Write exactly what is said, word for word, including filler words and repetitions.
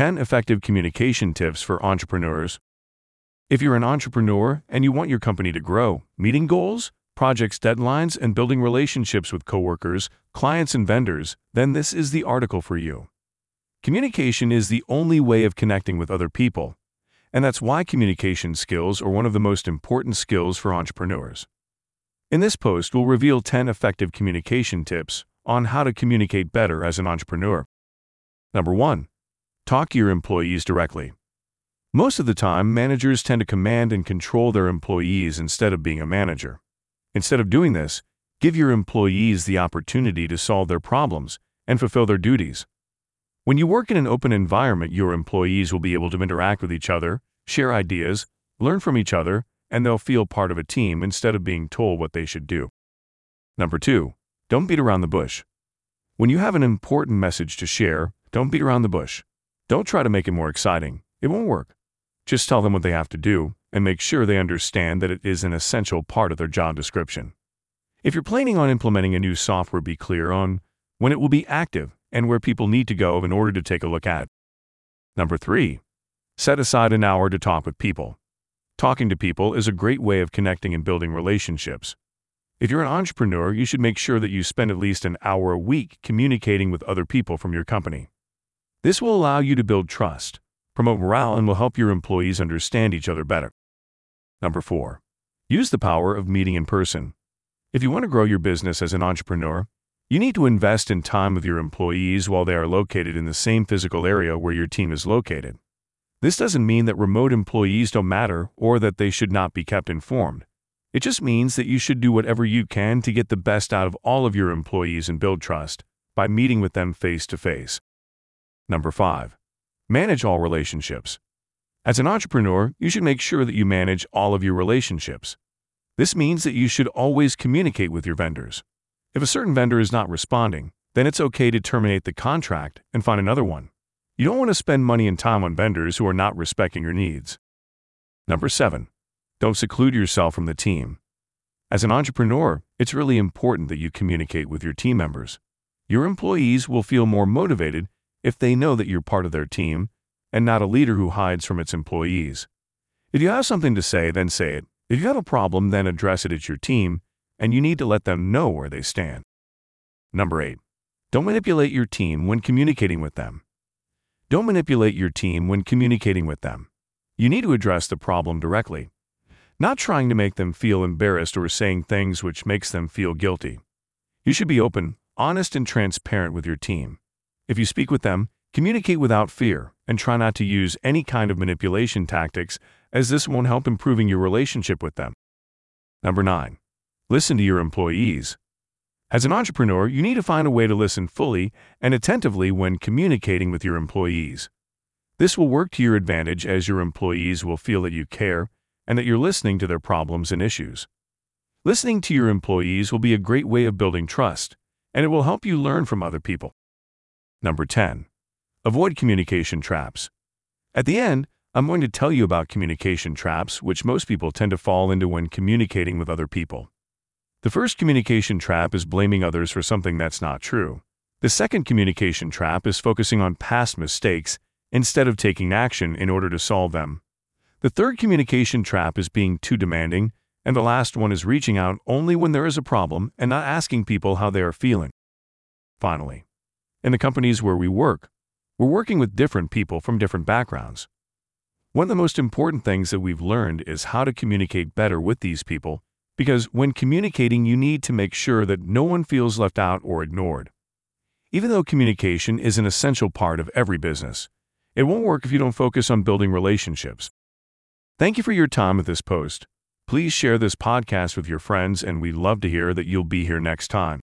ten Effective Communication Tips for Entrepreneurs. If you're an entrepreneur and you want your company to grow, meeting goals, projects, deadlines, and building relationships with coworkers, clients, and vendors, then this is the article for you. Communication is the only way of connecting with other people, and that's why communication skills are one of the most important skills for entrepreneurs. In this post, we'll reveal ten effective communication tips on how to communicate better as an entrepreneur. Number one, talk to your employees directly. Most of the time, managers tend to command and control their employees instead of being a manager. Instead of doing this, give your employees the opportunity to solve their problems and fulfill their duties. When you work in an open environment, your employees will be able to interact with each other, share ideas, learn from each other, and they'll feel part of a team instead of being told what they should do. Number two, don't beat around the bush. When you have an important message to share, don't beat around the bush. Don't try to make it more exciting. It won't work. Just tell them what they have to do, and make sure they understand that it is an essential part of their job description. If you're planning on implementing a new software, be clear on when it will be active and where people need to go in order to take a look at. Number three, set aside an hour to talk with people. Talking to people is a great way of connecting and building relationships. If you're an entrepreneur, you should make sure that you spend at least an hour a week communicating with other people from your company. This will allow you to build trust, promote morale, and will help your employees understand each other better. Number four, use the power of meeting in person. If you want to grow your business as an entrepreneur, you need to invest in time with your employees while they are located in the same physical area where your team is located. This doesn't mean that remote employees don't matter or that they should not be kept informed. It just means that you should do whatever you can to get the best out of all of your employees and build trust by meeting with them face to face. Number five, manage all relationships. As an entrepreneur, you should make sure that you manage all of your relationships. This means that you should always communicate with your vendors. If a certain vendor is not responding, then it's okay to terminate the contract and find another one. You don't want to spend money and time on vendors who are not respecting your needs. Number seven, don't seclude yourself from the team. As an entrepreneur, it's really important that you communicate with your team members. Your employees will feel more motivated if they know that you're part of their team and not a leader who hides from its employees. If you have something to say, then say it. If you have a problem, then address it at your team, and you need to let them know where they stand. Number eight, don't manipulate your team when communicating with them. Don't manipulate your team when communicating with them. You need to address the problem directly, not trying to make them feel embarrassed or saying things which makes them feel guilty. You should be open, honest, and transparent with your team. If you speak with them, communicate without fear and try not to use any kind of manipulation tactics, as this won't help improving your relationship with them. Number nine, listen to your employees. As an entrepreneur, you need to find a way to listen fully and attentively when communicating with your employees. This will work to your advantage, as your employees will feel that you care and that you're listening to their problems and issues. Listening to your employees will be a great way of building trust, and it will help you learn from other people. Number ten, avoid communication traps. At the end, I'm going to tell you about communication traps, which most people tend to fall into when communicating with other people. The first communication trap is blaming others for something that's not true. The second communication trap is focusing on past mistakes instead of taking action in order to solve them. The third communication trap is being too demanding, and the last one is reaching out only when there is a problem and not asking people how they are feeling. Finally, in the companies where we work, we're working with different people from different backgrounds. One of the most important things that we've learned is how to communicate better with these people, because when communicating, you need to make sure that no one feels left out or ignored. Even though communication is an essential part of every business, it won't work if you don't focus on building relationships. Thank you for your time with this post. Please share this podcast with your friends, and we'd love to hear that you'll be here next time.